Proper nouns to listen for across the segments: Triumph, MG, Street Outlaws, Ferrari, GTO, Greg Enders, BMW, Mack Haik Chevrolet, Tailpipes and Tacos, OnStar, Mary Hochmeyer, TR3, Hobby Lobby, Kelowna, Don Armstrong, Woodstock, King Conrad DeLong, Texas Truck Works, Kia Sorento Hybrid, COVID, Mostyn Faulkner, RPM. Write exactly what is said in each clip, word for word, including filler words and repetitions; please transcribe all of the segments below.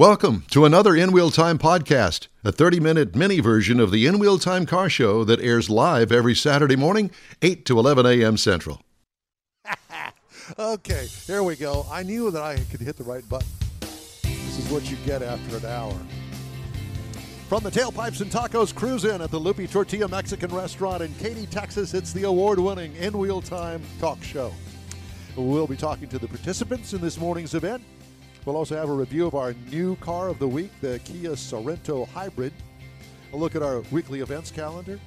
Welcome to another In-Wheel Time podcast, a thirty-minute mini version of the In-Wheel Time car show that airs live every Saturday morning, eight to eleven a.m. Central. Okay, here we go. I knew that I could hit the right button. This is what you get after an hour. From the Tailpipes and Tacos Cruise In at the Lupe Tortilla Mexican Restaurant in Katy, Texas, it's the award-winning In-Wheel Time talk show. We'll be talking to the participants in this morning's event. We'll also have a review of our new car of the week, the Kia Sorento Hybrid, a look at our weekly events calendar,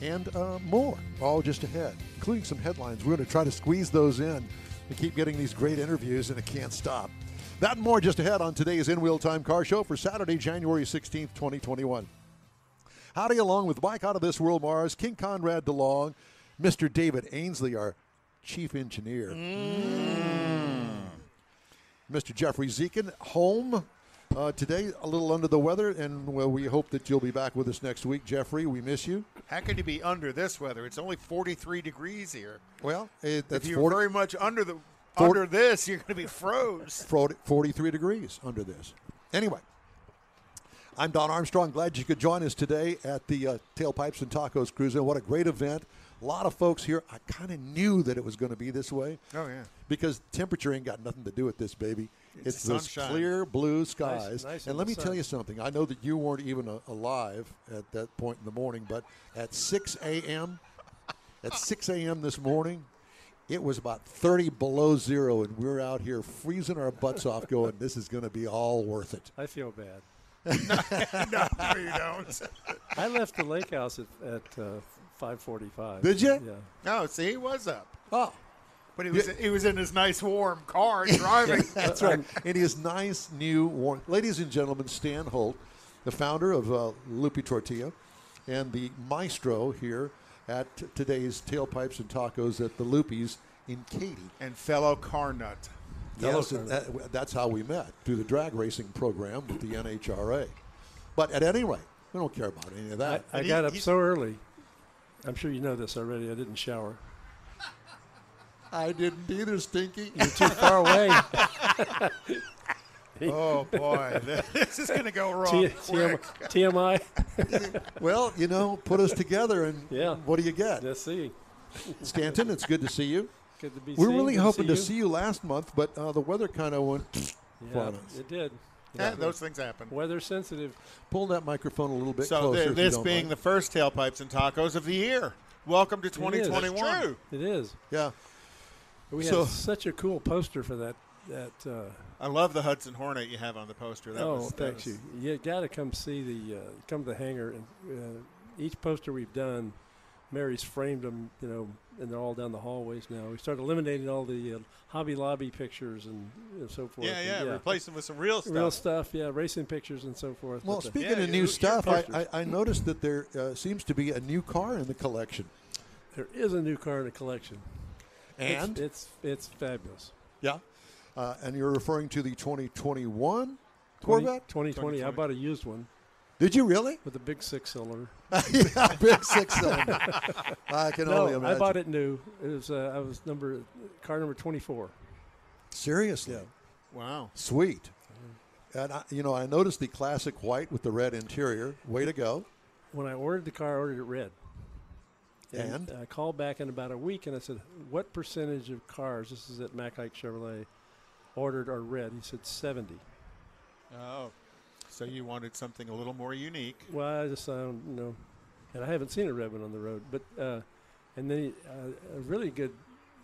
and uh, more, all just ahead, including some headlines. We're going to try to squeeze those in and keep getting these great interviews, and it can't stop. That and more just ahead on today's In-Wheel Time Car Show for Saturday, January sixteenth, twenty twenty-one. Howdy along with Mike Out of This World Mars, King Conrad DeLong, Mister David Ainsley, our chief engineer. Mm. Mister Jeffrey Zekin, home uh, today, a little under the weather, and well, we hope that you'll be back with us next week. Jeffrey, we miss you. How could you be under this weather? It's only forty-three degrees here. Well, it, that's if you're forty, very much under the forty, under this, you're going to be froze. forty, forty-three degrees under this. Anyway, I'm Don Armstrong. Glad you could join us today at the uh, Tailpipes and Tacos Cruise. What a great event. A lot of folks here. I kind of knew that it was going to be this way. Oh, yeah. Because temperature ain't got nothing to do with this, baby. It's, it's those clear blue skies. Nice, nice and let me sun. tell you something. I know that you weren't even uh, alive at that point in the morning, but at six a.m., at six a.m. this morning, it was about thirty below zero, and we're out here freezing our butts off going, this is going to be all worth it. I feel bad. no, no, you don't. I left the lake house at, at uh, five forty-five. Did you? Yeah. No, see, he was up. Oh. But he was, yeah. he was in his nice, warm car driving. That's right. In his nice, new, warm. Ladies and gentlemen, Stan Holt, the founder of uh, Lupe Tortilla and the maestro here at today's Tailpipes and Tacos at the Lupe's in Katy. And fellow car nut. Yes, and that, that's how we met, through the drag racing program with the N H R A. But at any rate, we don't care about any of that. I, I got he, up so early. I'm sure you know this already. I didn't shower. I didn't either, Stinky. You're too far away. Oh, boy. This is going to go wrong quick. T M I? Well, you know, put us together, and yeah. what do you get? Just see. Stanton, it's good to see you. Good to be We're seen. really good hoping to see, to see you last month, but uh, the weather kind of went yeah, on us. It did. You yeah, know, those things happen. Weather sensitive. Pull that microphone a little bit so closer. So this being mind. the first Tailpipes and Tacos of the year. Welcome to twenty twenty-one. It is. True. It is. Yeah. We so, had such a cool poster for that. that uh, I love the Hudson Hornet you have on the poster. That oh, was, thank that was, you. You got to come see the uh, come to the hangar. And uh, each poster we've done, Mary's framed them, you know, and they're all down the hallways now. We started eliminating all the uh, Hobby Lobby pictures and, and so forth. Yeah, yeah, yeah, replace them with some real stuff. Real stuff, yeah, racing pictures and so forth. Well, speaking yeah, of new stuff, I, I, I noticed that there uh, seems to be a new car in the collection. There is a new car in the collection. And? It's it's, it's fabulous. Yeah. Uh, and you're referring to the twenty twenty-one Corvette? twenty twenty. I bought a used one. Did you really? With a big six-cylinder. Yeah, big six-cylinder. I can no, only imagine. I bought it new. It was uh, I was number car number twenty-four. Seriously? Yeah. Wow. Sweet. Yeah. And I, you know, I noticed the classic white with the red interior. Way to go. When I ordered the car, I ordered it red. And, and I called back in about a week and I said, "What percentage of cars?" This is at Mack Haik Chevrolet. Ordered are red. He said seventy. Oh. So you wanted something a little more unique. Well, I just I don't know, and I haven't seen a red one on the road. But uh, and then uh, a really good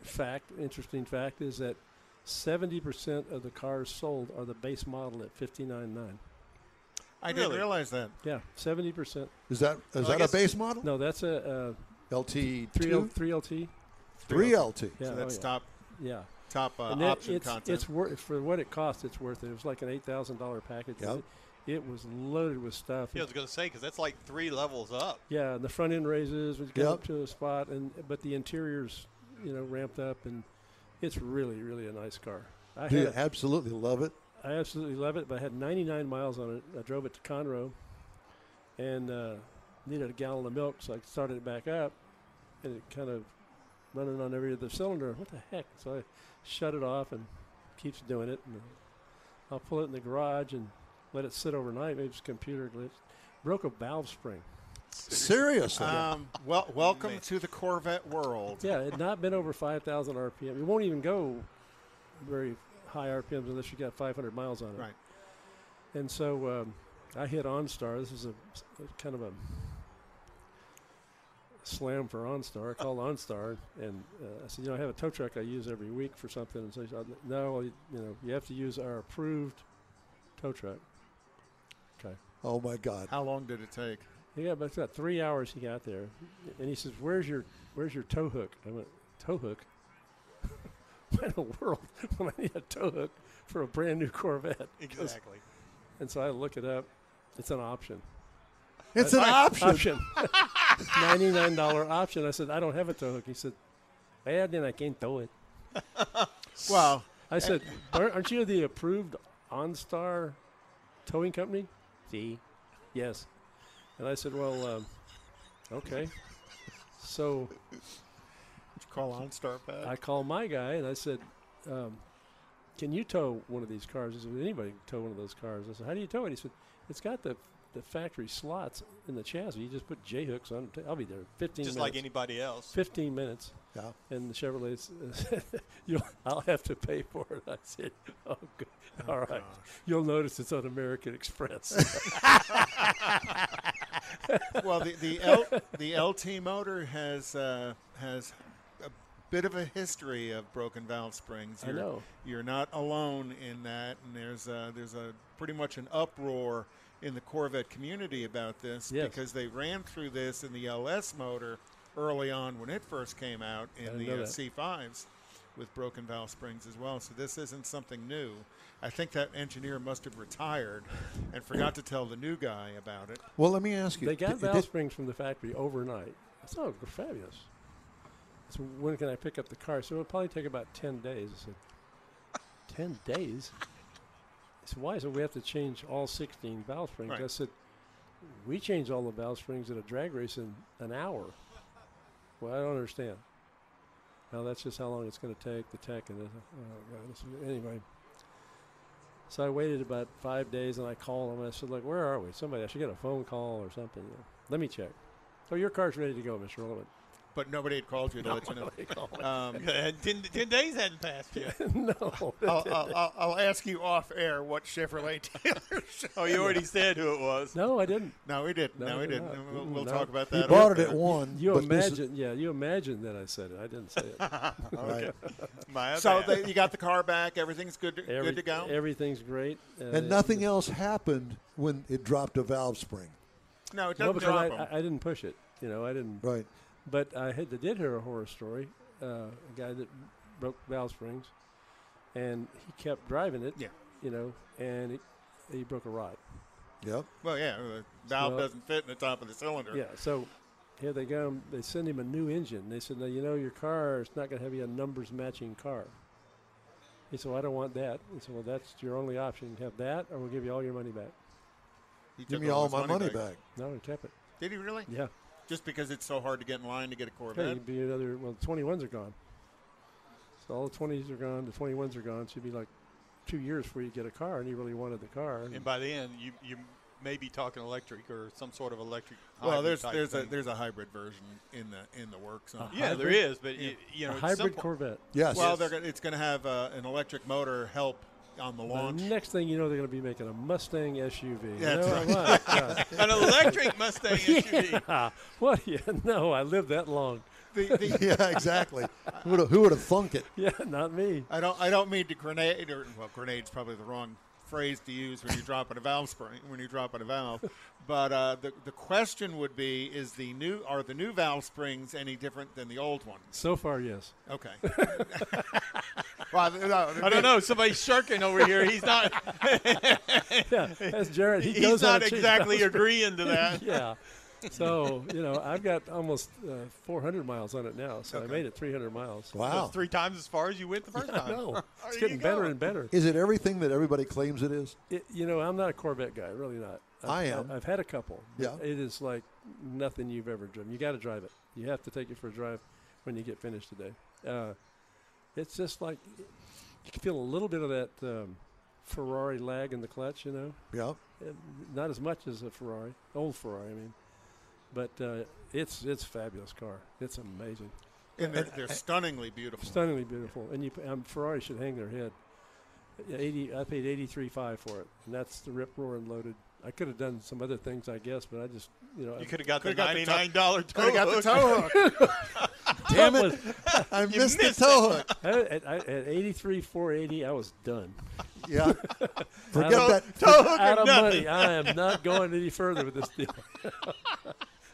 fact, interesting fact, is that seventy percent of the cars sold are the base model at fifty-nine nine. I really? didn't realize that. Yeah, seventy percent. Is that is well, that a base model? No, that's a uh, L T three L T. three L T. Yeah, so that's oh, yeah. top. Yeah. Top uh, option it's, content. It's worth for what it cost. It's worth it. It was like an eight thousand dollars package. Yep. It was loaded with stuff. Yeah, I was going to say, because that's like three levels up. Yeah, and the front end raises when you get yep. up to a spot, and but the interior's, you know, ramped up, and it's really, really a nice car. I Do had, you absolutely love it? I absolutely love it, but I had ninety-nine miles on it. I drove it to Conroe and uh, needed a gallon of milk, so I started it back up, and it kind of running on every other cylinder. What the heck? So I shut it off and keeps doing it. And I'll pull it in the garage and let it sit overnight. Maybe it's a computer glitch. Broke a valve spring. Seriously. Um, well, welcome Man. to the Corvette world. Yeah, it had not been over five thousand R P M. It won't even go very high R P Ms unless you got five hundred miles on it. Right. And so um, I hit OnStar. This is a, a kind of a slam for OnStar. I called OnStar and uh, I said, you know, I have a tow truck I use every week for something. And so he said, no, you know, you have to use our approved tow truck. Okay. Oh my God. How long did it take? Yeah, but it's about three hours he got there. And he says, Where's your where's your tow hook? I went, tow hook? What in the world? When I need a tow hook for a brand new Corvette. Exactly. And so I look it up. It's an option. It's I, an I, option. option. ninety-nine dollars option. I said, I don't have a tow hook. He said, yeah, then I can't tow it. Wow. I said, aren't you the approved OnStar towing company? See? Yes. And I said, well, um, okay. So did you call OnStar back? I called my guy, and I said, um, can you tow one of these cars? I said, anybody can tow one of those cars. I said, how do you tow it? He said, it's got the the factory slots in the chassis. You just put J-hooks on it. I'll be there fifteen just minutes. Just like anybody else. fifteen minutes. Yeah. And the Chevrolet said, you'll, I'll have to pay for it. I said, oh, good. Oh, all right. Gosh. You'll notice it's on American Express. Well, the the, L, the L T motor has uh, has a bit of a history of broken valve springs. You're, I know. You're not alone in that, and there's a, there's a pretty much an uproar in the Corvette community about this. Yes. Because they ran through this in the L S motor early on when it first came out in the uh, C fives with broken valve springs as well. So this isn't something new. I think that engineer must have retired and forgot to tell the new guy about it. Well, let me ask you. They got did, valve did springs from the factory overnight. I said, oh, fabulous. So when can I pick up the car? So it'll probably take about ten days. I said, ten days? I said, why is it we have to change all sixteen valve springs? Right. I said, we change all the valve springs at a drag race in an hour. Well, I don't understand. Now, that's just how long it's going to take, the tech. And uh, anyway, so I waited about five days, and I called him. I said, like, where are we? Somebody, I should get a phone call or something. You know. Let me check. Oh, your car's ready to go, Mister Irwin. But nobody had called you to no, let you know. Um, ten, ten days hadn't passed yet. No. I'll, I'll, I'll ask you off air what Chevrolet dealer. Oh, you already said who it was. No, I didn't. No, we didn't. No, no we didn't. Not. We'll, we'll no. talk about that. You bought it at one. You imagine, yeah, you imagine that I said it. I didn't say it. All right. My so they, you got the car back. Everything's good to, Every, good to go? Everything's great. Uh, and nothing it, else happened when it dropped a valve spring? No, it doesn't no, drop them. I, I didn't push it. You know, I didn't. Right. But I had, did hear a horror story, uh, a guy that broke valve springs, and he kept driving it, yeah. you know, and it, he broke a rod. Yep. Well, yeah, the valve so, doesn't fit in the top of the cylinder. Yeah, so here they go. They send him a new engine. They said, now, you know, your car is not going to have you a numbers-matching car. He said, well, I don't want that. He said, well, that's your only option. You can have that, or we'll give you all your money back. He give me all, all my money back. back. No, he kept it. Did he really? Yeah. Just because it's so hard to get in line to get a Corvette? It'd be another, well, the twenty-ones are gone. So all the twenties are gone, the twenty-ones are gone. So it'd be like two years before you get a car, and you really wanted the car. And, and by the end, you you may be talking electric or some sort of electric. Well, there's there's thing. a there's a hybrid version in the in the works. On yeah, hybrid? there is, but yeah. it, you know, a hybrid simple. Corvette. Yes. Well, yes. They're gonna, it's going to have uh, an electric motor help. On the launch. The next thing you know, they're going to be making a Mustang S U V. That's you know, right. uh, An electric Mustang S U V. Yeah. What? Yeah. No, I lived that long. The, the yeah, exactly. who, would have, who would have thunk it? Yeah, not me. I don't. I don't mean to grenade. Or, well, grenade's probably the wrong phrase to use when you're dropping a valve spring. When you're dropping a valve, but uh, the the question would be: Is the new are the new valve springs any different than the old ones? So far, yes. Okay. Well, no, I don't know. Somebody's shirking over here. He's not. Yeah, that's Jared. He He's not exactly agreeing to that. Yeah. So, you know, I've got almost uh, four hundred miles on it now, so okay. I made it three hundred miles. Wow. That's three times as far as you went the first yeah, time. No, it's getting better and better. Is it everything that everybody claims it is? It, you know, I'm not a Corvette guy, really not. I've, I am. I've had a couple. Yeah. It is like nothing you've ever driven. You got to drive it. You have to take it for a drive when you get finished today. Uh, it's just like you can feel a little bit of that um, Ferrari lag in the clutch, you know. Yeah. Not as much as a Ferrari, old Ferrari, I mean. But uh, it's it's a fabulous car. It's amazing. And they're, they're stunningly beautiful. Stunningly beautiful. And you, um, Ferrari should hang their head. Eighty, I paid eighty-three five for it, and that's the rip roaring loaded. I could have done some other things, I guess, but I just, you know. You could have got the ninety-nine dollar tow hook. Could have got the tow hook. Damn it! I missed, missed the tow hook. At, at, at eighty-three four eighty, I was done. Yeah. Forget out that of, tow hook out or of nothing. Money. I am not going any further with this deal.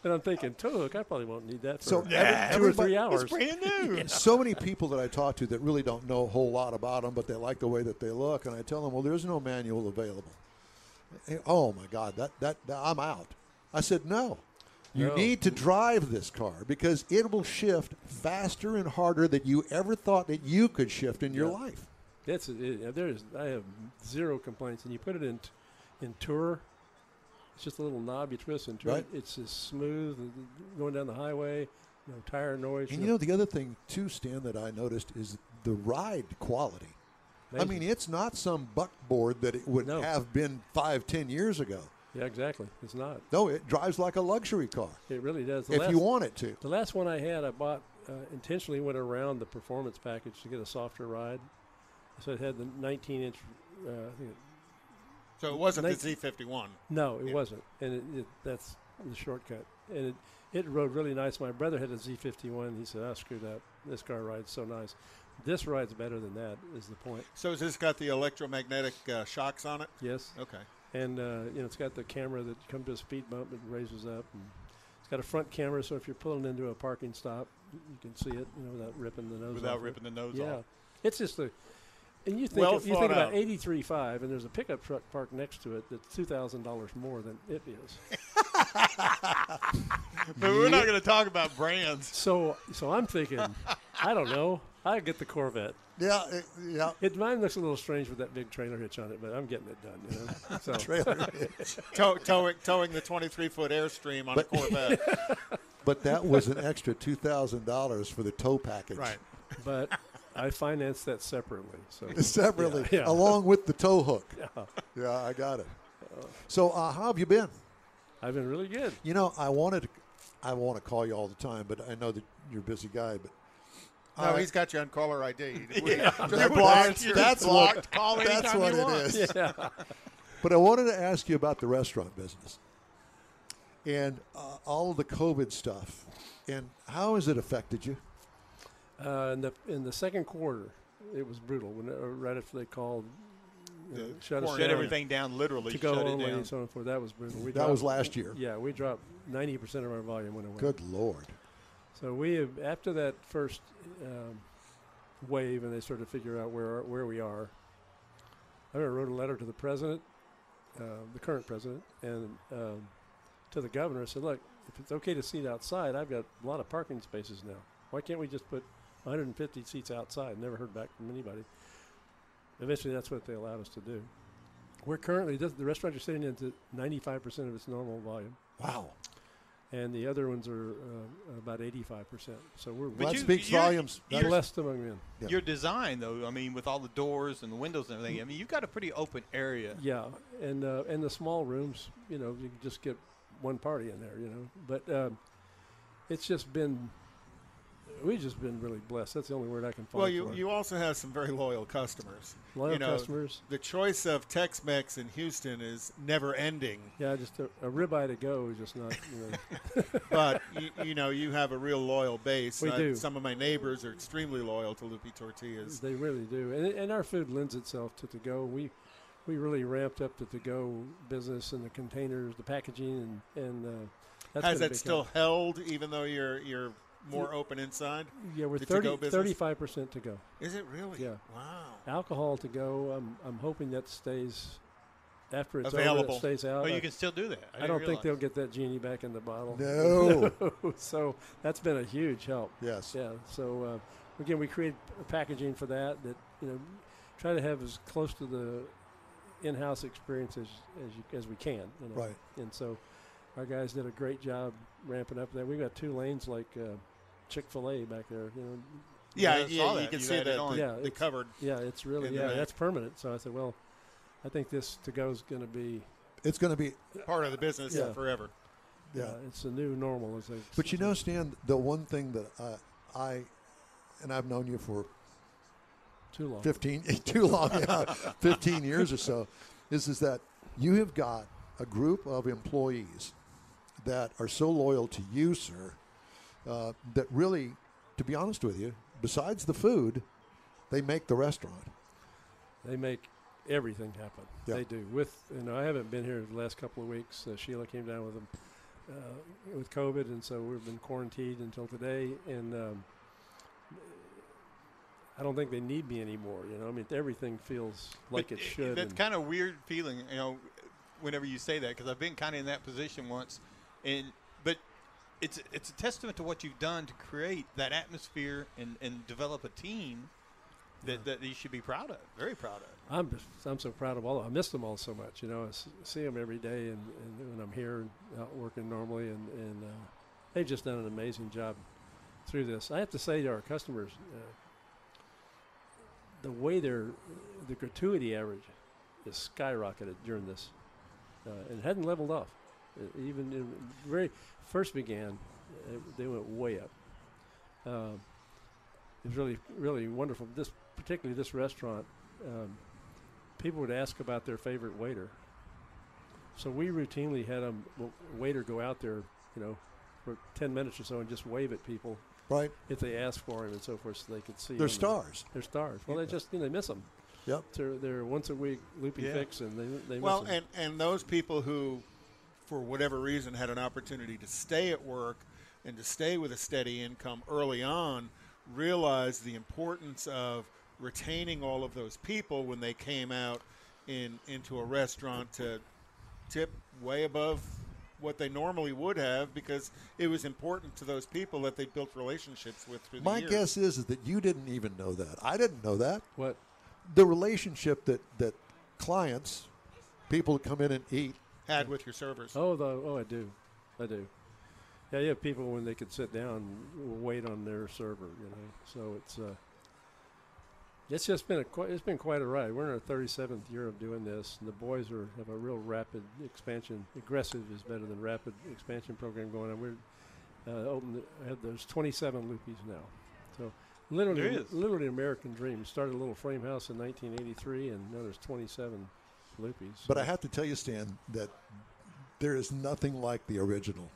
And I'm thinking, tow hook, I probably won't need that for so yeah, two or three hours. It's brand new. Yeah. So many people that I talk to that really don't know a whole lot about them, but they like the way that they look. And I tell them, well, there's no manual available. And, oh, my God, that, that that I'm out. I said, no. You no. need to drive this car because it will shift faster and harder than you ever thought that you could shift in your yeah. life. That's it, there's. I have zero complaints. And you put it in in tour. It's just a little knob you twist into right. it. It's as smooth going down the highway, no tire noise. And, you know, the other thing, too, Stan, that I noticed is the ride quality. Amazing. I mean, it's not some buckboard that it would no. have been five, ten years ago. Yeah, exactly. It's not. No, it drives like a luxury car. It really does. The if last, you want it to. The last one I had, I bought, uh, intentionally went around the performance package to get a softer ride. So it had the nineteen-inch, uh, I think it, so it wasn't nineteen, the Z fifty-one. No, it yeah. wasn't, and it, it, that's the shortcut. And it, it rode really nice. My brother had a Z fifty-one. He said, I screwed up. This car rides so nice. This ride's better than that is the point. So has this got the electromagnetic uh, shocks on it? Yes. Okay. And, uh, you know, it's got the camera that comes to a speed bump and raises up. And it's got a front camera, so if you're pulling into a parking stop, you can see it, you know, without ripping the nose without off. Without ripping it. the nose yeah. off. Yeah. It's just the... And you think well of, you think out. about eighty-three five, and there's a pickup truck parked next to it that's two thousand dollars more than it is. But we're not going to talk about brands. So so I'm thinking, I don't know. I get the Corvette. Yeah, it, yeah. It, mine looks a little strange with that big trailer hitch on it, but I'm getting it done. You know? So. Trailer hitch. Tow, towing, towing the twenty-three foot Airstream on but, a Corvette. But that was an extra two thousand dollars for the tow package. Right. But... I financed that separately. So separately, yeah, yeah. along with the tow hook. Yeah, yeah I got it. So, uh, how have you been? I've been really good. You know, I wanted, to, I want to call you all the time, but I know that you're a busy guy. But no, I, he's got you on caller I D. Yeah. blocked, that's blocked. What, call that's what it want. Is. Yeah. But I wanted to ask you about the restaurant business and uh, all of the COVID stuff, and how has it affected you? Uh, in the in the second quarter, it was brutal. When uh, right after they called, you know, shut, shut everything down, literally to go shut only it down. And so on and forth. That was brutal. We that dropped, was last year. Yeah, we dropped ninety percent of our volume went away. Good Lord! So we have, after that first um, wave, and they started to figure out where where we are. I remember I wrote a letter to the president, uh, the current president, and um, to the governor. I said, look, if it's okay to seat outside, I've got a lot of parking spaces now. Why can't we just put one hundred fifty seats outside? Never heard back from anybody. Eventually, that's what they allowed us to do. We're currently, the restaurants are sitting into ninety-five percent of its normal volume. Wow. And the other ones are uh, about eighty-five percent. So we're well, that speaks volumes. You're blessed among men. Yeah. Your design, though, I mean, with all the doors and the windows and everything, I mean, you've got a pretty open area. Yeah, and uh, and the small rooms, you know, you can just get one party in there, you know. But um, it's just been... We've just been really blessed. That's the only word I can find. Well, you, you also have some very loyal customers. Loyal you know, customers. The choice of Tex-Mex in Houston is never ending. Yeah, just a, a ribeye to go is just not. You know. But, you, you know, you have a real loyal base. We I, do. Some of my neighbors are extremely loyal to Lupe Tortillas. They really do. And, and our food lends itself to to-go. We we really ramped up the to-go business and the containers, the packaging. and, and uh, that's Has that still help. held even though you're you're – more open inside? Yeah, we're thirty, thirty-five percent to go. Is it really? Yeah. Wow. Alcohol to go. I'm I'm hoping that stays after it's available. Over, it stays out. Oh, you I, can still do that. I, I don't realize. think they'll get that genie back in the bottle. No. no. So that's been a huge help. Yes. Yeah. So uh, again, we created packaging for that. That you know, try to have as close to the in-house experience as as, you, as we can. You know? Right. And so our guys did a great job ramping up that. We've got two lanes like. Uh, Chick-fil-A back there, you know. Yeah, yeah, yeah you can you see that on yeah, the covered. Yeah, it's really yeah, that's permanent. So I said, well, I think this to go is going to be. It's going to be part of the business yeah. forever. Yeah, uh, it's a new normal. As they but say. You know, Stan, the one thing that uh, I, and I've known you for too long, fifteen, too long, yeah, fifteen years or so, is is that you have got a group of employees that are so loyal to you, sir, uh, that really, to be honest with you, besides the food, they make the restaurant. They make everything happen. Yep. They do. With you know, I haven't been here the last couple of weeks. Uh, Sheila came down with them uh, with COVID, and so we've been quarantined until today. And um, I don't think they need me anymore. You know, I mean, everything feels like but it should. That's kind of weird feeling. You know, whenever you say that, because I've been kind of in that position once, and but it's it's a testament to what you've done to create that atmosphere and and develop a team. That, that you should be proud of, very proud of. I'm I'm so proud of all of them. I miss them all so much. You know, I s- see them every day, and, and when I'm here and out working normally, and, and uh, they've just done an amazing job through this. I have to say to our customers, uh, the way their the gratuity average is skyrocketed during this. Uh, it hadn't leveled off. It, even in very first began, it, they went way up. Uh, it was really, really wonderful. This particularly this restaurant, um, people would ask about their favorite waiter. So we routinely had a waiter go out there, you know, for ten minutes or so and just wave at people. Right. If they asked for him and so forth so they could see. They're stars. They're stars. Well, yeah. They just, you know, they miss them. Yep. They're, they're once a week loopy yeah. fix and they, they well, miss them. Well, and, and those people who, for whatever reason, had an opportunity to stay at work and to stay with a steady income early on realize the importance of retaining all of those people when they came out in into a restaurant to tip way above what they normally would have because it was important to those people that they built relationships with through the years. My guess is, is that you didn't even know that. I didn't know that. What? The relationship that, that clients, people who come in and eat. Had with your servers. Oh, the, oh I do. I do. Yeah, you have people when they could sit down wait on their server, you know. So it's uh, it's just been a qu- it's been quite a ride. We're in our thirty-seventh year of doing this, and the boys are have a real rapid expansion. Aggressive is better than rapid expansion program going on. We're uh, open. I have those twenty-seven loopies now. So literally, literally American dream. Started a little frame house in nineteen eighty-three, and now there's twenty-seven loopies. But I have to tell you, Stan, that there is nothing like the original.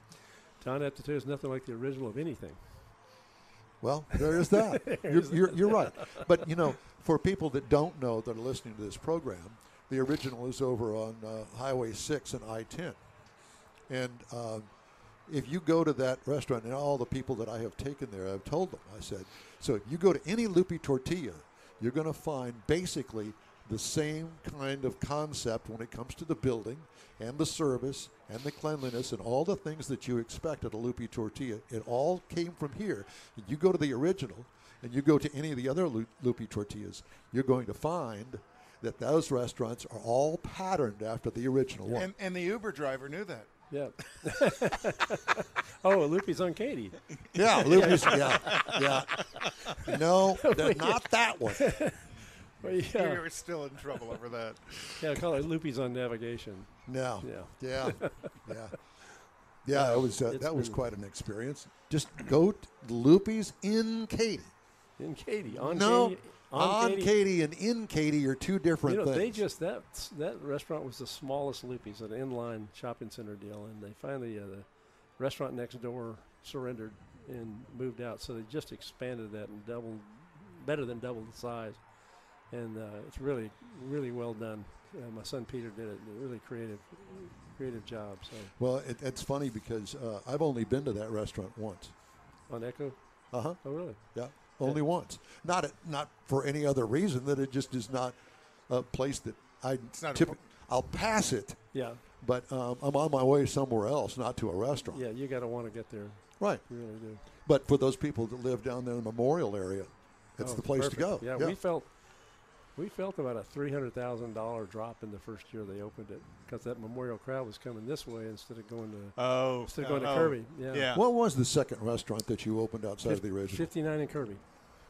Don Aptitude is nothing like the original of anything. Well, there is that. you're, you're, you're right. But, you know, for people that don't know that are listening to this program, the original is over on uh, Highway six and I ten. And uh, if you go to that restaurant, and all the people that I have taken there, I've told them, I said, so if you go to any Lupe Tortilla, you're going to find basically the same kind of concept when it comes to the building and the service and the cleanliness and all the things that you expect at a Lupe Tortilla. It all came from here. And you go to the original and you go to any of the other Lupe Tortillas, you're going to find that those restaurants are all patterned after the original one. And, and the Uber driver knew that. Yeah. Oh, Lupe's on Katie. Yeah, Lupe's, yeah, yeah. No, not that one. Well, yeah. You were still in trouble over that. Yeah, call it Loopy's on Navigation. No. Yeah. Yeah. Yeah. Yeah, it was, uh, that been, was quite an experience. Just go to Loopy's in Katie. In Katie. On no, Katie. On, on Katie. Katie and in Katie are two different you know, things. They just, that that restaurant was the smallest Loopy's, an inline shopping center deal, and they finally, uh, the restaurant next door surrendered and moved out, so they just expanded that and doubled, better than double the size. And uh, it's really, really well done. Uh, my son Peter did it. A really creative, creative job. So. Well, it, it's funny because uh, I've only been to that restaurant once. On Echo? Uh-huh. Oh, really? Yeah, only yeah. once. Not at, not for any other reason that it just is not a place that I typically – I'll pass it. Yeah. But um, I'm on my way somewhere else, not to a restaurant. Yeah, you got to want to get there. Right. You really do. But for those people that live down there in the Memorial area, it's oh, the place perfect. To go. Yeah, yeah. we felt – We felt about a three hundred thousand dollars drop in the first year they opened it because that Memorial crowd was coming this way instead of going to oh, instead of going oh, to Kirby. Yeah. yeah. What was the second restaurant that you opened outside Fif- of the original? fifty-nine in Kirby.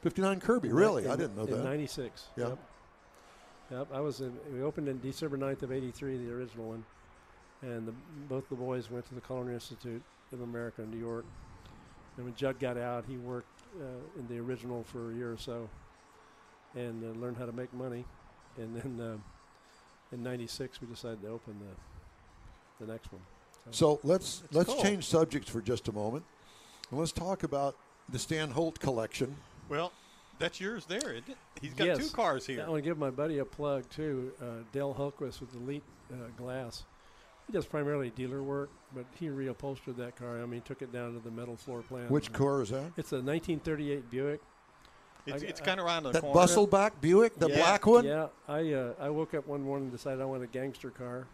fifty-nine Kirby, really? In, I didn't know in that. In ninety-six. Yeah. Yep. Yep, I was in, we opened in December ninth of eighty-three, the original one, and the, both the boys went to the Culinary Institute of America in New York. And when Judd got out, he worked uh, in the original for a year or so, and uh, learned how to make money. And then uh, in ninety-six, we decided to open the the next one. So, so let's let's cool. change subjects for just a moment, and let's talk about the Stan Holt collection. Well. That's yours there, isn't it? He's got yes. two cars here. I want to give my buddy a plug, too, uh, Dale Hulquist with Elite uh, Glass. He does primarily dealer work, but he reupholstered that car. I mean, he took it down to the metal floor plan. Which car is that? It's a nineteen thirty-eight Buick. It's, it's kind of around the that corner. That bustle-back Buick, the yeah. black one? Yeah. I uh, I woke up one morning and decided I want a gangster car.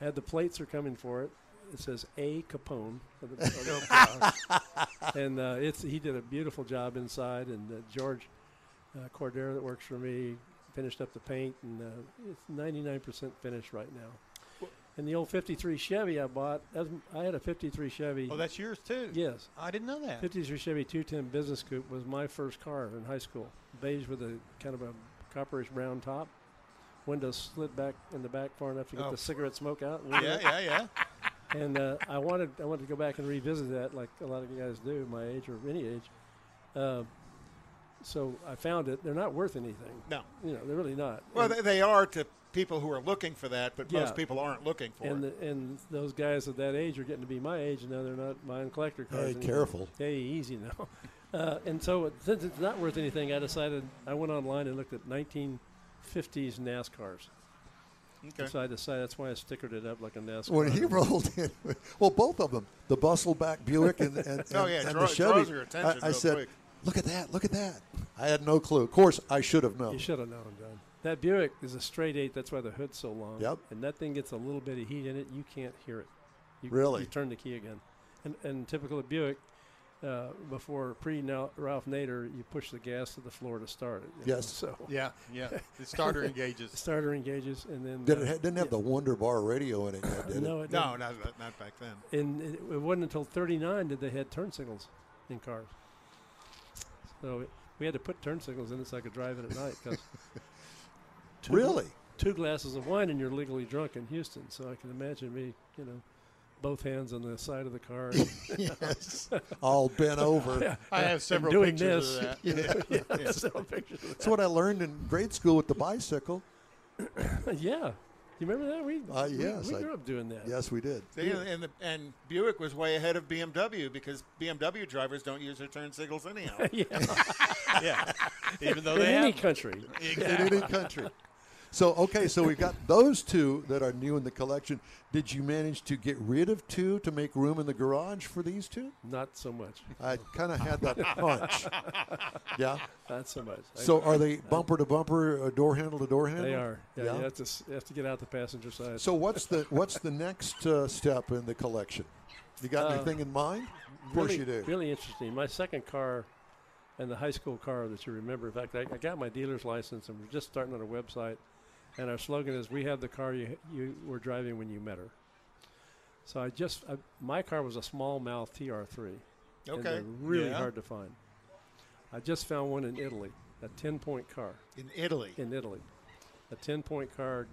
I had the plates are coming for it. It says A. Capone, and uh, it's he did a beautiful job inside. And uh, George uh, Cordero, that works for me, finished up the paint, and uh, it's ninety-nine percent finished right now. And the old fifty-three Chevy I bought, I had a fifty-three Chevy. Oh, that's yours too. Yes, I didn't know that. fifty-three Chevy two ten Business Coupe was my first car in high school. Beige with a kind of a copperish brown top, windows slid back in the back far enough to get oh. the cigarette smoke out. And yeah, yeah, yeah. And uh, I wanted I wanted to go back and revisit that, like a lot of you guys do, my age or any age. Uh, so I found it. They're not worth anything. No, you know they're really not. Well, they, they are to people who are looking for that, but yeah. most people aren't looking for and it. The, and those guys of that age are getting to be my age, and now they're not buying collector cars. Hey, anymore. Careful. Hey, easy now. Uh, and so it, since it's not worth anything, I decided I went online and looked at nineteen fifties NASCARs. Okay. Side to side. That's why I stickered it up like a NASCAR. When he rolled in, well, both of them, the bustle-back Buick and, and, and, oh, yeah, and draw, the Chevy, your attention I, I said, quick. look at that, look at that. I had no clue. Of course, I should have known. You should have known, John. That Buick is a straight eight. That's why the hood's so long. Yep. And that thing gets a little bit of heat in it. You can't hear it. You, really? You turn the key again. And, and typical of Buick, Uh, before pre-Ralph Nader, you push the gas to the floor to start it. Yes. Know, so yeah, yeah. The starter engages. The starter engages, and then did uh, it ha didn't have yeah. the Wonder Bar radio in it? Yet, did no, it, it didn't. No, not, not back then. And it, it wasn't until thirty-nine did they had turn signals in cars. So it, we had to put turn signals in it so I could drive it at night. Cause two, really? Two glasses of wine and you're legally drunk in Houston. So I can imagine me, you know. Both hands on the side of the car. Yes. All bent over. Yeah. I have several doing pictures this. Of that. Yeah. Yeah. Yeah. Several pictures of that. That's what I learned in grade school with the bicycle. Yeah. You remember that? We, uh, yes, we, we grew I, up doing that. Yes, we did. See, yeah. and, the, and Buick was way ahead of B M W because B M W drivers don't use their turn signals anyhow. Yeah. Yeah. Even though in they any have country. Exactly. In any country. So, okay, so we've got those two that are new in the collection. Did you manage to get rid of two to make room in the garage for these two? Not so much. I kind of had that hunch. Yeah? Not so much. So I, are they bumper I, to bumper, or door handle to door handle? They are. Yeah, yeah. You, have to, you have to get out the passenger side. So what's the what's the next uh, step in the collection? You got uh, anything in mind? Of course really, you do. Really interesting. My second car and the high school car that you remember, in fact, I, I got my dealer's license, and we're just starting on a website. And our slogan is, we have the car you, you were driving when you met her. So I just, I, my car was a small mouth T R three. Okay. And they're really yeah. hard to find. I just found one in Italy, a ten-point car. In Italy? In Italy. A ten-point car,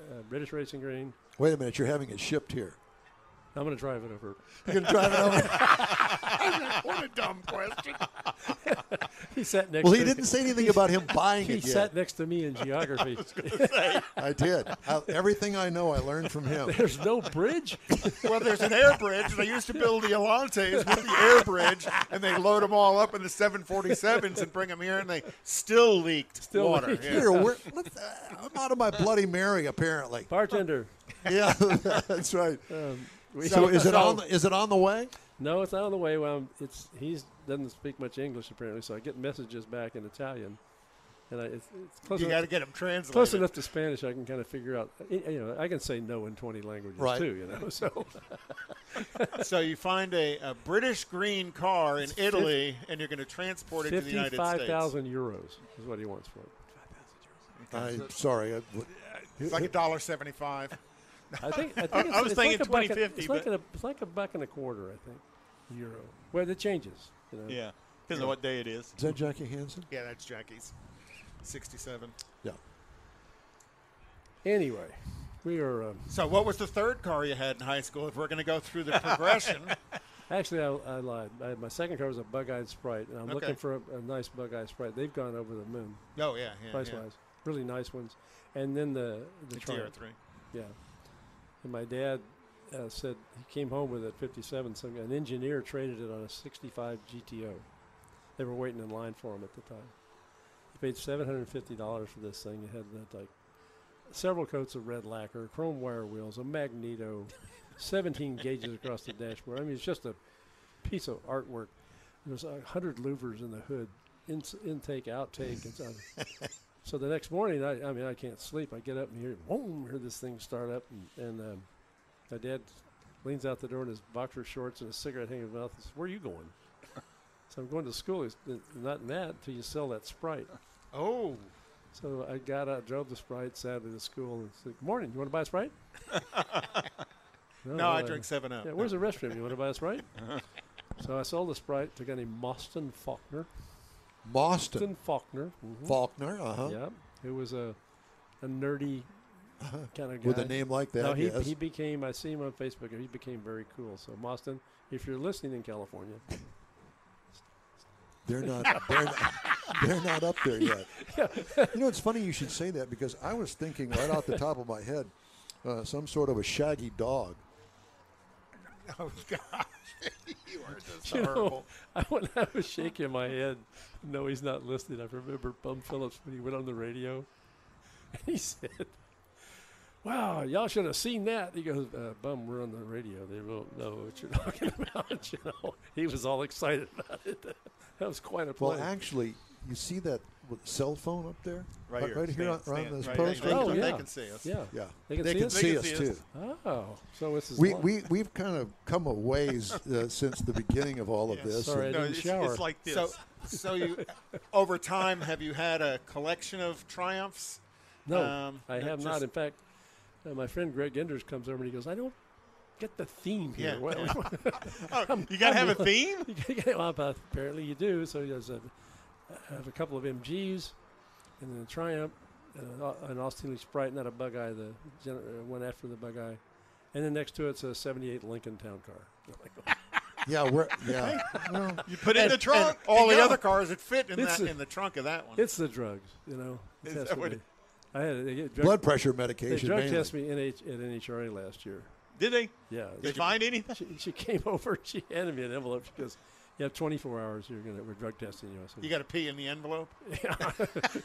uh, British Racing Green. Wait a minute, you're having it shipped here. I'm going to drive it over. You're going to drive it over? What a dumb question. He sat next well, to he didn't say anything about him buying he it He sat yet. next to me in geography. I was going to say. I did. I, everything I know, I learned from him. There's no bridge? Well, there's an air bridge. They used to build the Elantes with the air bridge, and they load them all up in the seven forty-sevens and bring them here, and they still leaked still water. Leaked. Yeah. Here, we're, let's, uh, I'm out of my Bloody Mary, apparently. Bartender. Yeah, that's right. Um, We so is it on the, is it on the way? No, it's not on the way. Well, it's he's doesn't speak much English apparently, so I get messages back in Italian, and I, it's, it's close. You got to get them translated. Close enough to Spanish, I can kind of figure out. You know, I can say no in twenty languages right. too. You know, so so you find a, a British green car in Italy, and you're going to transport it to the United States. Fifty-five thousand euros is what he wants for it. Five thousand euros. I'm sorry. I, it's like a dollar seventy-five. I think I, think it's, I was it's thinking like twenty fifty. It's, like it's like a buck and a quarter, I think, euro. Well, it changes. You know? Yeah, because yeah. of what day it is. Is that Jackie Hansen? Yeah, that's Jackie's. sixty-seven. Yeah. Anyway, we are. Um, so, what was the third car you had in high school? If we're going to go through the progression. Actually, I, I lied. I, my second car was a Bug-eyed Sprite, and I'm okay. looking for a, a nice Bug-eyed Sprite. They've gone over the moon. Oh yeah, yeah price yeah. wise, really nice ones. And then the the, the Triumph. T R three. Yeah, and my dad uh, said he came home with a fifty-seven. Some an engineer traded it on a sixty-five G T O. They were waiting in line for him at the time. He paid seven hundred and fifty dollars for this thing. It had like several coats of red lacquer, chrome wire wheels, a magneto. seventeen gauges across the dashboard. I mean, it's just a piece of artwork. There's a hundred louvers in the hood, in, intake, outtake. And so, so the next morning, I, I mean, I can't sleep. I get up and hear, boom, hear this thing start up, and, and um, my dad leans out the door in his boxer shorts and a cigarette hanging in his mouth. And says, "Where are you going?" So I'm going to school. He's not in that until you sell that Sprite. Oh. So I got out, drove the Sprite sadly to school, and said, "Good morning. You want to buy a Sprite?" No, no I uh, drink seven up. Yeah, where's the restroom? You want to buy a Sprite? So I sold the Sprite to a guy named Mostyn Faulkner. Mostyn? Mostyn Faulkner. Mm-hmm. Faulkner, uh-huh. Yeah, who was a, a nerdy uh-huh. kind of guy. With a name like that, no, he, yes. he became, I see him on Facebook, and he became very cool. So, Mostyn, if you're listening in California. They're not, they're not, they're not up there yet. Yeah. You know, it's funny you should say that, because I was thinking right off the top of my head, uh, some sort of a shaggy dog. Oh, gosh. You are just you horrible. Know, I, when I was shaking my head, no, he's not listening. I remember Bum Phillips when he went on the radio, and he said, "Wow, y'all should have seen that." He goes, uh, "Bum, we're on the radio. They won't know what you're talking about." You know, he was all excited about it. That was quite a play. Well, actually, you see that cell phone up there? Right, right here. Right here stand, on, on this right post? They, oh, yeah. They can see us. Yeah. yeah. They can, they see, can us? see us, too. Oh. So it's we, we, we've kind of come a ways uh, since the beginning of all of yeah, this. Sorry, I didn't no, shower. It's, it's like this. So, so you, over time, have you had a collection of Triumphs? No, um, I have not. In fact, uh, my friend Greg Enders comes over and he goes, "I don't get the theme here." Yeah. Well, oh, you got to have a theme? Well, apparently you do. So he does a... I have a couple of M Gs, and then a Triumph, and an Austin Sprite, not a Bug-eye, the gener- one after the Bug-eye, and then next to it's a seventy-eight Lincoln Town Car. yeah, we're yeah. Well, you put and, in the trunk. All the go. other cars that fit in it's that a, in the trunk of that one. It's the drugs, you know. Is that what it, I had a, drug, blood pressure medication. They drug mainly. test me N H, at N H R A last year. Did they? Yeah. Did they you find anything? She, she came over. She handed me an envelope. She goes, "You have twenty-four hours. You're gonna we're drug testing you." So you got to pee in the envelope. Yeah.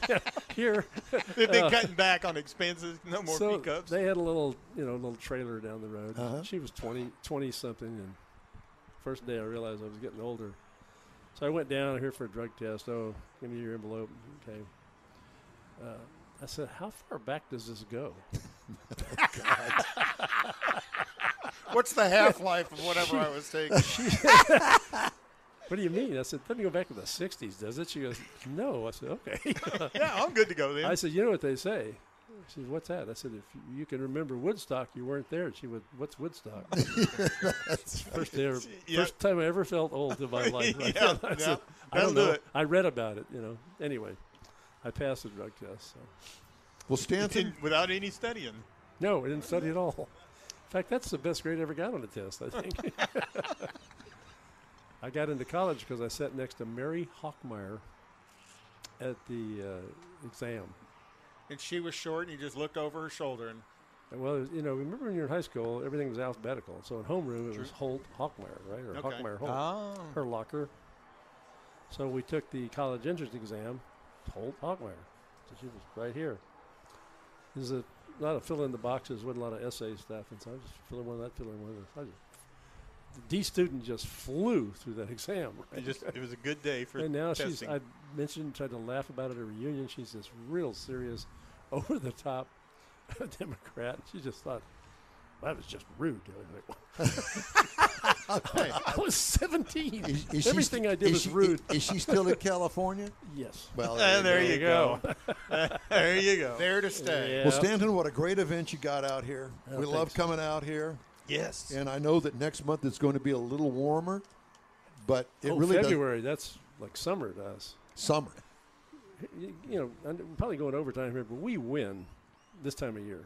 yeah. Here they've been uh, cutting back on expenses. No more so pee cups. They had a little, you know, little trailer down the road. Uh-huh. She was twenty, twenty something, and first day I realized I was getting older. So I went down here for a drug test. "Oh, give me your envelope." Okay. Uh, I said, "How far back does this go?" Oh, God. What's the half life of whatever she, I was taking? "What do you mean?" I said, "Doesn't go back to the sixties, does it?" She goes, "No." I said, "Okay." Yeah, I'm good to go then. I said, "You know what they say?" She said, "What's that?" I said, "If you can remember Woodstock, you weren't there." And she went, "What's Woodstock?" That's first day, ever, yeah. first time I ever felt old in my life. Right? Yeah, I, said, yeah, I don't know. It. I read about it, you know. Anyway, I passed the drug test. So. Well, Stanton, without any studying. No, I didn't study at all. In fact, that's the best grade I ever got on a test, I think. I got into college because I sat next to Mary Hochmeyer at the uh, exam. And she was short, and you just looked over her shoulder. And, and well, was, you know, remember when you were in high school, everything was alphabetical. So in homeroom, it was Holt Hochmeyer, right? Or okay. Hochmeyer Holt. Oh. Her locker. So we took the college entrance exam, Holt Hochmeyer. So she was right here. There's a lot of fill in the boxes with a lot of essay stuff. And so I was just filling one of that, filling one of that. D student just flew through that exam. Right? It, just, it was a good day for testing. And now testing. she's, I mentioned, tried to laugh about it at a reunion. She's this real serious, over-the-top Democrat. She just thought, "Well, that was just rude." Okay. I was seventeen. Is, is Everything st- I did was she, rude. Is, is she still in California? Yes. Well, there, there you go. go. There you go. There to stay. Yeah. Well, Stanton, what a great event you got out here. I we love so. coming out here. Yes, and I know that next month it's going to be a little warmer, but it oh, really February. That's like summer to us. Summer, you know, I'm probably going overtime here, but we win this time of year.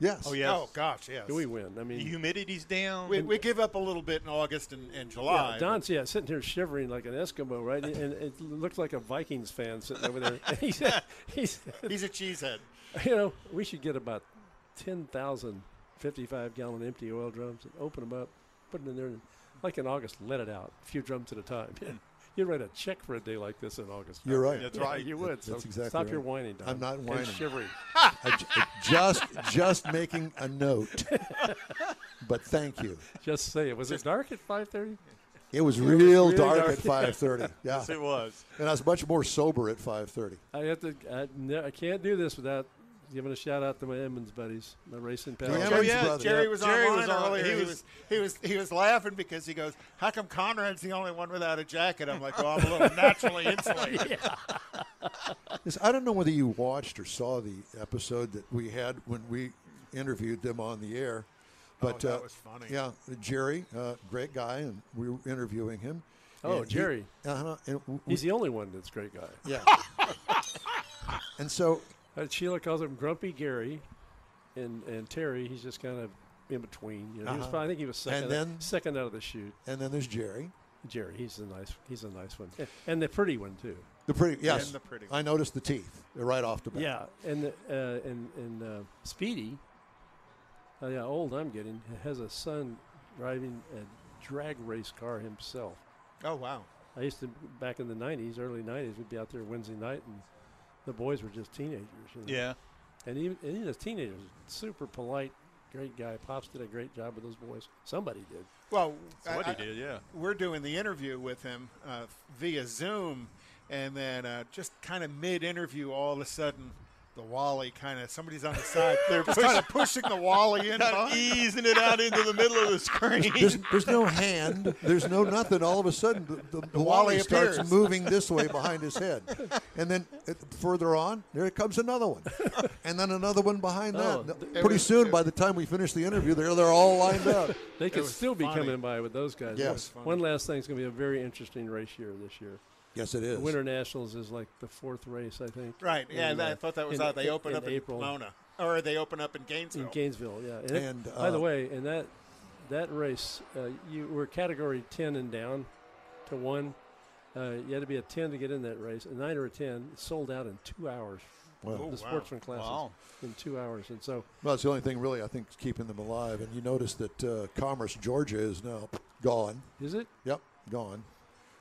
Yes. Oh, yes. Oh, gosh, yes. Do we win? I mean, the humidity's down. We, we give up a little bit in August and, and July. Yeah, Don's, yeah, sitting here shivering like an Eskimo, right? And it looked like a Vikings fan sitting over there. he said, he said, he's a cheesehead. You know, we should get about ten thousand fifty-five gallon empty oil drums and open them up, put them in there, and like in August, let it out, a few drums at a time. You'd write a check for a day like this in August. You're right. That's yeah, right. You would. That's so exactly stop right. your whining, Don. I'm not whining. And shivering. I j- just, just making a note. But thank you. Just say it. Was just it dark at five thirty? It was, it real, was real dark, dark. At five thirty. Yeah. Yes, it was. And I was much more sober at five thirty. I have to. I, no, I can't do this without giving a shout out to my Edmonds buddies, my racing pals. Oh yeah, Jerry was Jerry online was earlier. He was he was he was laughing because he goes, "How come Conrad's the only one without a jacket?" I'm like, "Oh, I'm a little naturally insulated." Yes, I don't know whether you watched or saw the episode that we had when we interviewed them on the air, but oh, that uh, was funny. Yeah, Jerry, uh, great guy, and we were interviewing him. Oh, and Jerry, he, uh-huh, and w- he's the only one that's a great guy. Yeah, and so. Uh, Sheila calls him Grumpy Gary, and, and Terry, he's just kind of in between. You know, uh-huh. he was probably, I think he was second, then, second out of the chute. And then there's Jerry. Jerry, he's a nice, he's a nice one, yeah. And the pretty one too. The pretty, yes. And the pretty one. I noticed the teeth right off the bat. Yeah, and the, uh, and and uh, Speedy, uh, yeah, old I'm getting, has a son driving a drag race car himself. Oh wow! I used to back in the nineties, early nineties, we'd be out there Wednesday night and. The boys were just teenagers. You know? Yeah. And even, and even as teenagers, super polite, great guy. Pops did a great job with those boys. Somebody did. Well, somebody I, did, yeah. We're doing the interview with him uh, via Zoom, and then uh, just kind of mid-interview, all of a sudden, the Wally kind of, somebody's on the side. They're just kind of pushing the Wally in. Easing it out into the middle of the screen. There's, there's no hand. There's no nothing. All of a sudden, the, the, the Wally, Wally starts moving this way behind his head. And then it, further on, there comes another one. And then another one behind oh, that. Th- Pretty was, soon, by the time we finish the interview, they're, they're all lined up. They could still funny. be coming by with those guys. Yes. One last thing. It's going to be a very interesting race year this year. Yes, it is. Winter Nationals is like the fourth race, I think. Right. Yeah, in, uh, I thought that was in, out. They open in up in Kelowna, or they open up in Gainesville. In Gainesville, yeah. And, and it, uh, by the way, in that that race, uh, you were category ten and down to one. Uh, you had to be a ten to get in that race. A nine or a ten, it sold out in two hours. Wow. Oh, the sportsman wow. classes wow. in two hours, and so well, it's the only thing really I think is keeping them alive. And you notice that uh, Commerce, Georgia, is now gone. Is it? Yep, gone.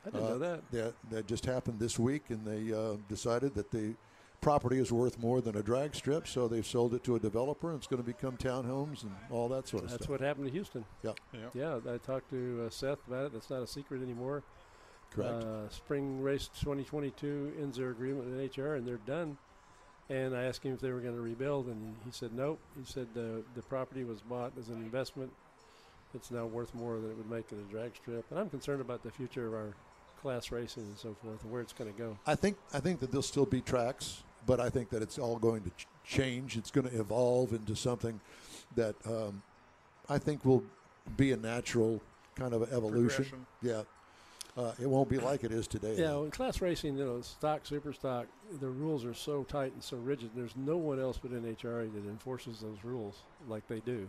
I didn't uh, know that. that. That just happened this week, and they uh, decided that the property is worth more than a drag strip, so they've sold it to a developer, and it's going to become townhomes and all that sort of That's stuff. That's what happened to Houston. Yeah. Yeah, yeah I talked to uh, Seth about it. That's not a secret anymore. Correct. Uh, Spring Race twenty twenty-two ends their agreement with N H R A, and they're done. And I asked him if they were going to rebuild, and he said nope. He said uh, the property was bought as an investment. It's now worth more than it would make it a drag strip. And I'm concerned about the future of our class racing and so forth and where it's going to go. I think I think that there'll still be tracks, but I think that it's all going to ch- change. It's going to evolve into something that um, I think will be a natural kind of evolution. Yeah, uh, it won't be like it is today. Yeah, well, in class racing, you know, stock, super stock, the rules are so tight and so rigid. There's no one else but N H R A that enforces those rules like they do.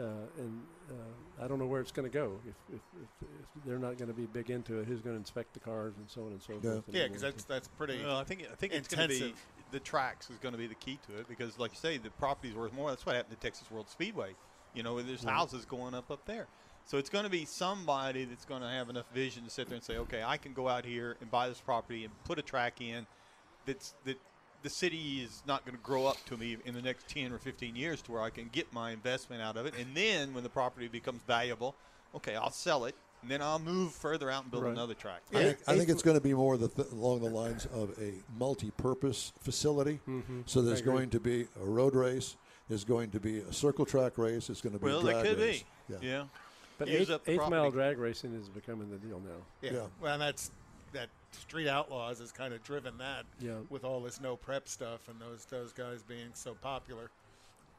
Uh, and uh, I don't know where it's going to go. If, if, if, if they're not going to be big into it, who's going to inspect the cars and so on and so yeah. forth? Yeah, because that's that's pretty. Well, I think I think intensive. It's going to be the tracks is going to be the key to it because, like you say, the property's worth more. That's what happened to Texas World Speedway. You know, there's right. houses going up up there, so it's going to be somebody that's going to have enough vision to sit there and say, okay, I can go out here and buy this property and put a track in that's that. The city is not going to grow up to me in the next ten or fifteen years to where I can get my investment out of it. And then when the property becomes valuable, okay, I'll sell it, and then I'll move further out and build right. another track. I think, I think it's going to be more the th- along the lines of a multi-purpose facility. Mm-hmm. So there's going to be a road race. There's going to be a circle track race. It's going to be well, a drag race. Well, it could be. Yeah. yeah. But eight, eight-mile drag racing is becoming the deal now. Yeah. yeah. Well, and that's that – Street Outlaws has kind of driven that yeah. with all this no prep stuff and those those guys being so popular.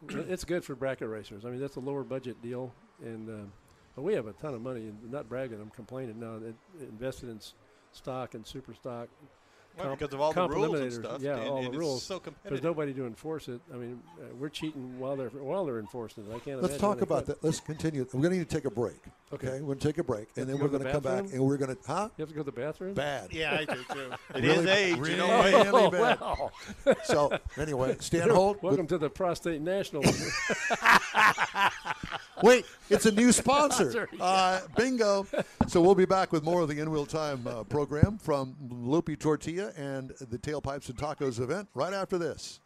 It's good for bracket racers. I mean, that's a lower budget deal, and uh, but we have a ton of money. And not bragging, I'm complaining now. Invested in s- stock and super stock, Well, comp, because of all the rules and stuff. Yeah, and, all and the rules. It's so competitive. There's nobody to enforce it. I mean, uh, we're cheating while they're while they're enforcing it. I can't. Let's talk about that. Let's continue. We're going to need to take a break. Okay, okay. We're going to take a break, and then we're going to come back, and we're going to huh? You have to go to the bathroom. Bad. Yeah, I do too. It really, is age. Really, you know, really, really bad. Wow. So anyway, Stan Holt. Welcome to the Prostate National. Wait, it's a new sponsor. Uh, bingo. So we'll be back with more of the In-Wheel Time uh, program from Lupe Tortilla and the Tailpipes and Tacos event right after this.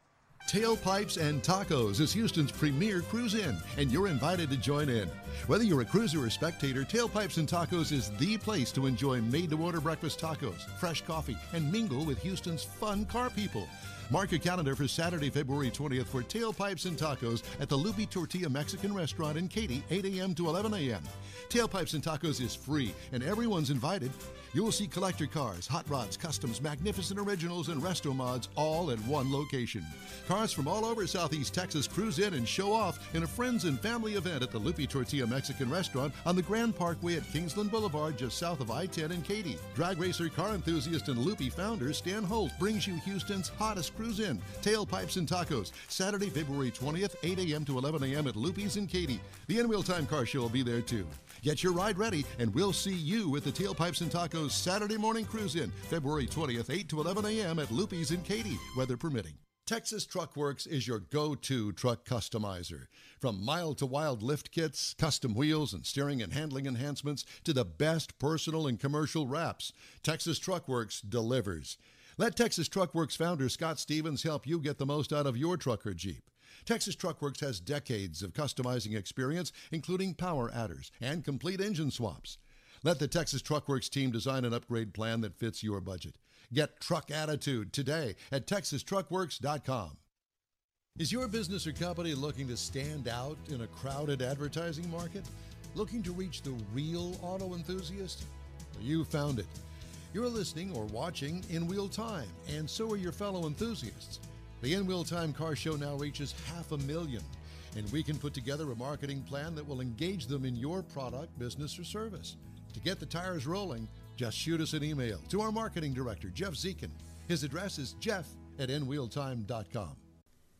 Tailpipes and Tacos is Houston's premier cruise-in, and you're invited to join in. Whether you're a cruiser or spectator, Tailpipes and Tacos is the place to enjoy made-to-order breakfast tacos, fresh coffee, and mingle with Houston's fun car people. Mark your calendar for Saturday, February twentieth for Tailpipes and Tacos at the Lupe Tortilla Mexican Restaurant in Katy, eight a m to eleven a m Tailpipes and Tacos is free, and everyone's invited. You'll see collector cars, hot rods, customs, magnificent originals, and resto mods all at one location. Cars from all over Southeast Texas cruise in and show off in a friends and family event at the Lupe Tortilla Mexican Restaurant on the Grand Parkway at Kingsland Boulevard just south of I ten in Katy. Drag racer, car enthusiast, and Lupe founder Stan Holt brings you Houston's hottest cruise in, Tailpipes and Tacos, Saturday, February twentieth, eight a m to eleven a m at Lupe's in Katy. The In-Wheel Time Car Show will be there too. Get your ride ready, and we'll see you at the Tailpipes and Tacos Saturday morning cruise in, February twentieth, eight to eleven a m at Lupe's in Katy, weather permitting. Texas Truck Works is your go-to truck customizer. From mild-to-wild lift kits, custom wheels, and steering and handling enhancements to the best personal and commercial wraps, Texas Truck Works delivers. Let Texas Truck Works founder Scott Stevens help you get the most out of your truck or Jeep. Texas Truck Works has decades of customizing experience, including power adders and complete engine swaps. Let the Texas Truck Works team design an upgrade plan that fits your budget. Get truck attitude today at texas truck works dot com. Is your business or company looking to stand out in a crowded advertising market? Looking to reach the real auto enthusiast? You found it. You're listening or watching In-Wheel Time, and so are your fellow enthusiasts. The In-Wheel Time Car Show now reaches half a million, and we can put together a marketing plan that will engage them in your product, business, or service. To get the tires rolling, just shoot us an email to our marketing director, Jeff Zekin. His address is jeff at in wheel time dot com.